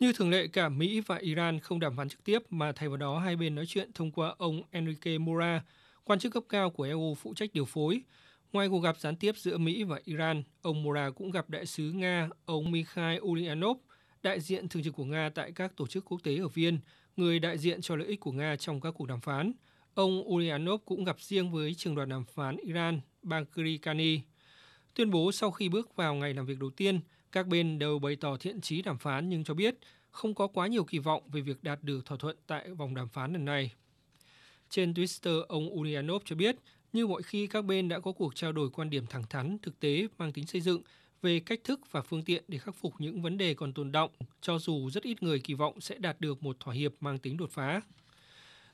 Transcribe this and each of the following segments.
Như thường lệ, cả Mỹ và Iran không đàm phán trực tiếp mà thay vào đó hai bên nói chuyện thông qua ông Enrique Mora, quan chức cấp cao của EU phụ trách điều phối. Ngoài cuộc gặp gián tiếp giữa Mỹ và Iran, ông Mora cũng gặp đại sứ Nga, ông Mikhail Ulyanov, đại diện thường trực của Nga tại các tổ chức quốc tế ở Viên, người đại diện cho lợi ích của Nga trong các cuộc đàm phán. Ông Ulyanov cũng gặp riêng với trưởng đoàn đàm phán Iran, Bagheri Kani. Tuyên bố sau khi bước vào ngày làm việc đầu tiên, các bên đều bày tỏ thiện chí đàm phán nhưng cho biết không có quá nhiều kỳ vọng về việc đạt được thỏa thuận tại vòng đàm phán lần này. Trên Twitter, ông Ulyanov cho biết, như mọi khi các bên đã có cuộc trao đổi quan điểm thẳng thắn, thực tế mang tính xây dựng về cách thức và phương tiện để khắc phục những vấn đề còn tồn đọng, cho dù rất ít người kỳ vọng sẽ đạt được một thỏa hiệp mang tính đột phá.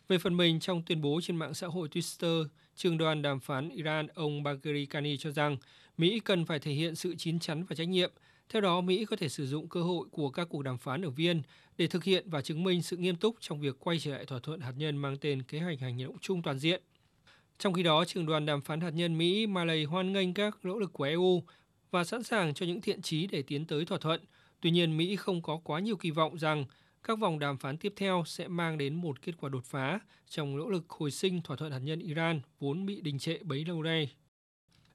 Về phần mình, trong tuyên bố trên mạng xã hội Twitter, trưởng đoàn đàm phán Iran ông Bagheri Kani cho rằng Mỹ cần phải thể hiện sự chín chắn và trách nhiệm. Theo đó, Mỹ có thể sử dụng cơ hội của các cuộc đàm phán ở Viên để thực hiện và chứng minh sự nghiêm túc trong việc quay trở lại thỏa thuận hạt nhân mang tên Kế hoạch hành động chung toàn diện. Trong khi đó, trưởng đoàn đàm phán hạt nhân Mỹ Malay hoan nghênh các nỗ lực của EU và sẵn sàng cho những thiện chí để tiến tới thỏa thuận. Tuy nhiên, Mỹ không có quá nhiều kỳ vọng rằng các vòng đàm phán tiếp theo sẽ mang đến một kết quả đột phá trong nỗ lực hồi sinh thỏa thuận hạt nhân Iran vốn bị đình trệ bấy lâu nay.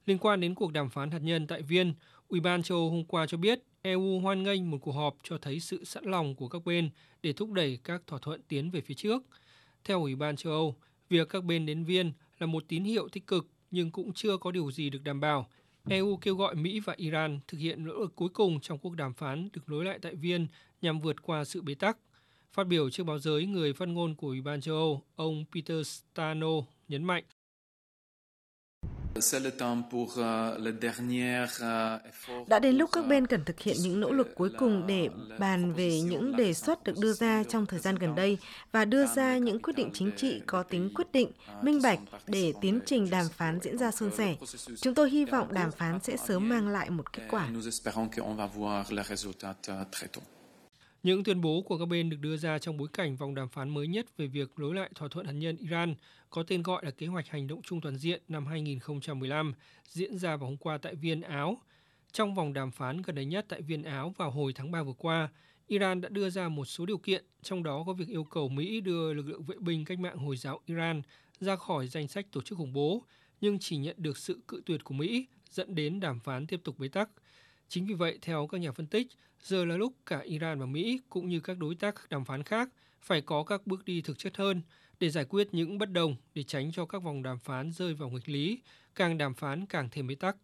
Liên quan đến cuộc đàm phán hạt nhân tại Viên, Ủy ban châu Âu hôm qua cho biết EU hoan nghênh một cuộc họp cho thấy sự sẵn lòng của các bên để thúc đẩy các thỏa thuận tiến về phía trước. Theo Ủy ban châu Âu, việc các bên đến Viên là một tín hiệu tích cực nhưng cũng chưa có điều gì được đảm bảo. EU kêu gọi Mỹ và Iran thực hiện nỗ lực cuối cùng trong cuộc đàm phán được nối lại tại Viên nhằm vượt qua sự bế tắc. Phát biểu trước báo giới, người phát ngôn của Ủy ban châu Âu, ông Peter Stano nhấn mạnh. Đã đến lúc các bên cần thực hiện những nỗ lực cuối cùng để bàn về những đề xuất được đưa ra trong thời gian gần đây và đưa ra những quyết định chính trị có tính quyết định, minh bạch để tiến trình đàm phán diễn ra suôn sẻ. Chúng tôi hy vọng đàm phán sẽ sớm mang lại một kết quả. Những tuyên bố của các bên được đưa ra trong bối cảnh vòng đàm phán mới nhất về việc nối lại thỏa thuận hạt nhân Iran có tên gọi là Kế hoạch Hành động chung toàn diện năm 2015 diễn ra vào hôm qua tại Viên, Áo. Trong vòng đàm phán gần đây nhất tại Viên, Áo vào hồi tháng 3 vừa qua, Iran đã đưa ra một số điều kiện, trong đó có việc yêu cầu Mỹ đưa lực lượng vệ binh cách mạng Hồi giáo Iran ra khỏi danh sách tổ chức khủng bố, nhưng chỉ nhận được sự cự tuyệt của Mỹ dẫn đến đàm phán tiếp tục bế tắc. Chính vì vậy, theo các nhà phân tích, giờ là lúc cả Iran và Mỹ cũng như các đối tác đàm phán khác phải có các bước đi thực chất hơn để giải quyết những bất đồng để tránh cho các vòng đàm phán rơi vào nghịch lý, càng đàm phán càng thêm bế tắc.